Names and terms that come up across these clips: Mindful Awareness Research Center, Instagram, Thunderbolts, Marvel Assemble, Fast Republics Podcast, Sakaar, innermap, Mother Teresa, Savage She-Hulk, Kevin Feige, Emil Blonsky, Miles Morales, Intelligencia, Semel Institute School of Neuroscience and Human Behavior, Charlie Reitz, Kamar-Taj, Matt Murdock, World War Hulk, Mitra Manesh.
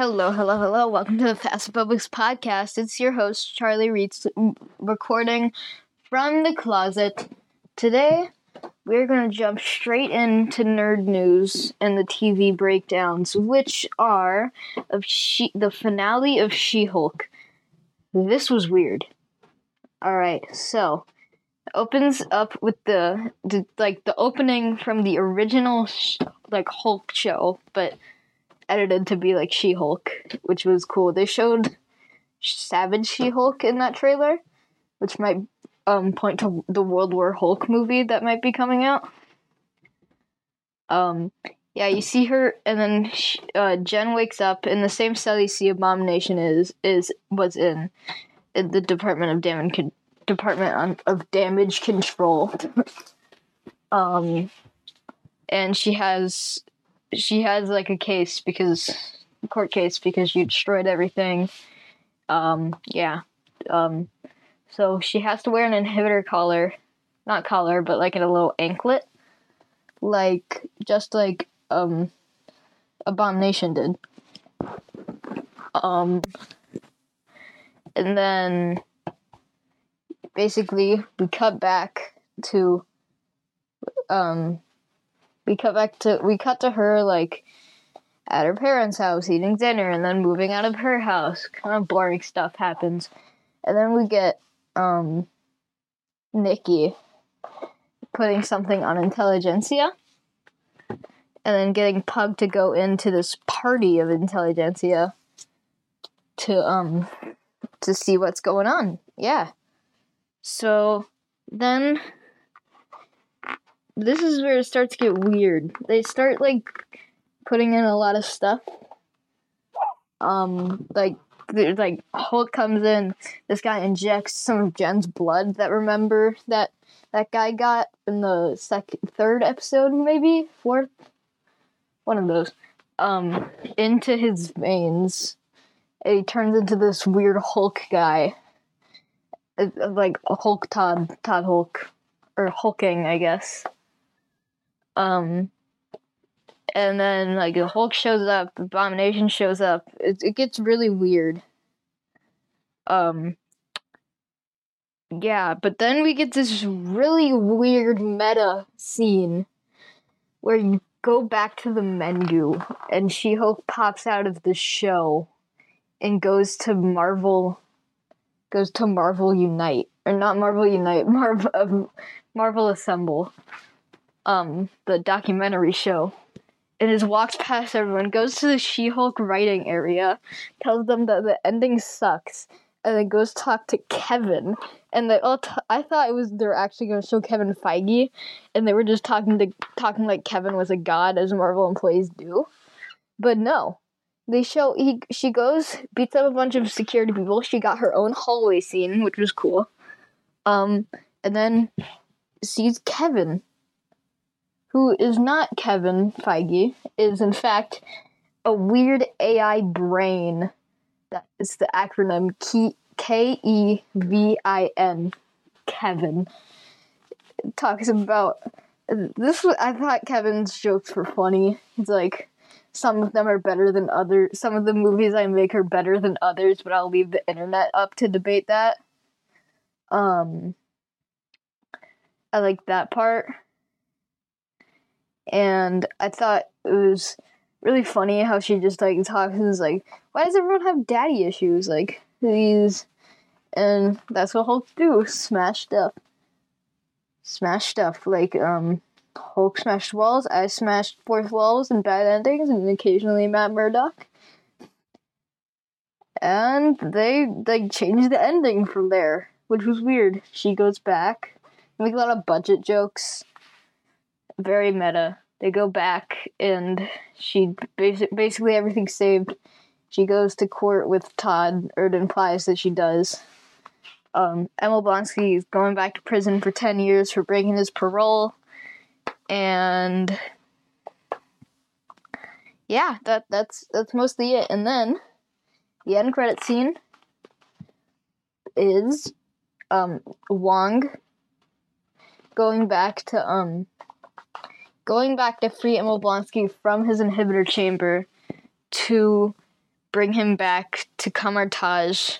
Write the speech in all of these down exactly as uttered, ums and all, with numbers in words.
Hello, hello, hello. Welcome to the Fast Republics Podcast. It's your host, Charlie Reitz, recording from the closet. Today, we're going to jump straight into nerd news and the T V breakdowns, which are of she- the finale of She-Hulk. This was weird. Alright, so, it opens up with the, the, like, the opening from the original, sh- like, Hulk show, but edited to be like She-Hulk, which was cool. They showed Savage She-Hulk in that trailer, which might um, point to the World War Hulk movie that might be coming out. Um, yeah, you see her, and then she, uh, Jen wakes up in the same cell you see Abomination is is was in, in the Department of Damage Con- Department of Damage Control. um, and she has. She has, like, a case because, a court case because you destroyed everything. Um, yeah. Um, so she has to wear an inhibitor collar. Not collar, but, like, in a little anklet. Like, just like, um, Abomination did. Um, and then, basically, we cut back to, um... We cut back to we cut to her like at her parents' house eating dinner and then moving out of her house. Kind of boring stuff happens, and then we get um, Nikki putting something on Intelligencia, and then getting Pug to go into this party of Intelligencia to um to see what's going on. Yeah, so then. This is where it starts to get weird. They start, like, putting in a lot of stuff. Um, like, like Hulk comes in. This guy injects some of Jen's blood that, remember, that that guy got in the second, third episode, maybe? Fourth? One of those. Um, into his veins. And he turns into this weird Hulk guy. Like, Hulk Todd, Todd Hulk. Or Hulking, I guess. Um, and then, like, the Hulk shows up, Abomination shows up. It, it gets really weird. Um, yeah, but then we get this really weird meta scene where you go back to the menu and She-Hulk pops out of the show and goes to Marvel, goes to Marvel Unite. Or not Marvel Unite, Marvel, um, Marvel Assemble, um, the documentary show, and just walks past everyone, goes to the She-Hulk writing area, tells them that the ending sucks, and then goes talk to Kevin, and they all t- I thought it was they were actually going to show Kevin Feige, and they were just talking to talking like Kevin was a god, as Marvel employees do, but no. They show, he she goes, beats up a bunch of security people, she got her own hallway scene, which was cool. Um, and then sees Kevin, who is not Kevin Feige, is in fact a weird A I brain. That is the acronym K E V I N, Kevin. It talks about, this I thought Kevin's jokes were funny. He's like, some of them are better than others, some of the movies I make are better than others, but I'll leave the internet up to debate that. Um, I liked that part, and I thought it was really funny how she just, like, talks and is like, why does everyone have daddy issues, like, these, and that's what Hulk do, smash stuff, smash stuff, like, um, Hulk smashed walls, I smashed fourth walls and bad endings, and occasionally Matt Murdock. And they, like, changed the ending from there. Which was weird. She goes back. They make a lot of budget jokes. Very meta. They go back, and she basi- basically everything's saved. She goes to court with Todd, or it implies that she does. Um, Emil Blonsky is going back to prison for ten years for breaking his parole. And yeah, that that's that's mostly it. And then the end credit scene is Um, Wong going back to um going back to free Emil Blonsky from his inhibitor chamber to bring him back to Kamar-Taj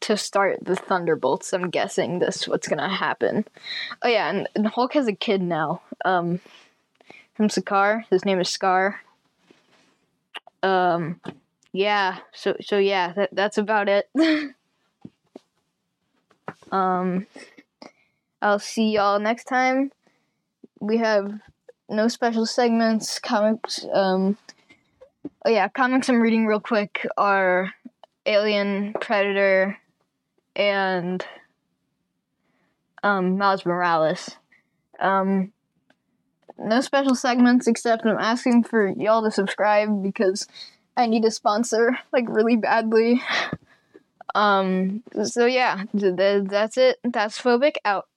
to start the Thunderbolts. I'm guessing this is what's gonna happen. Oh yeah, and, and Hulk has a kid now. Um, from Sakaar. His name is Sakaar. Um, yeah. So so yeah, that that's about it. um, I'll see y'all next time. We have no special segments. Comics. Um. Oh yeah, comics I'm reading real quick are Alien, Predator, and um, Miles Morales. Um, no special segments except I'm asking for y'all to subscribe because I need a sponsor, like, really badly. Um, so yeah, th- th- that's it. That's Phobic out.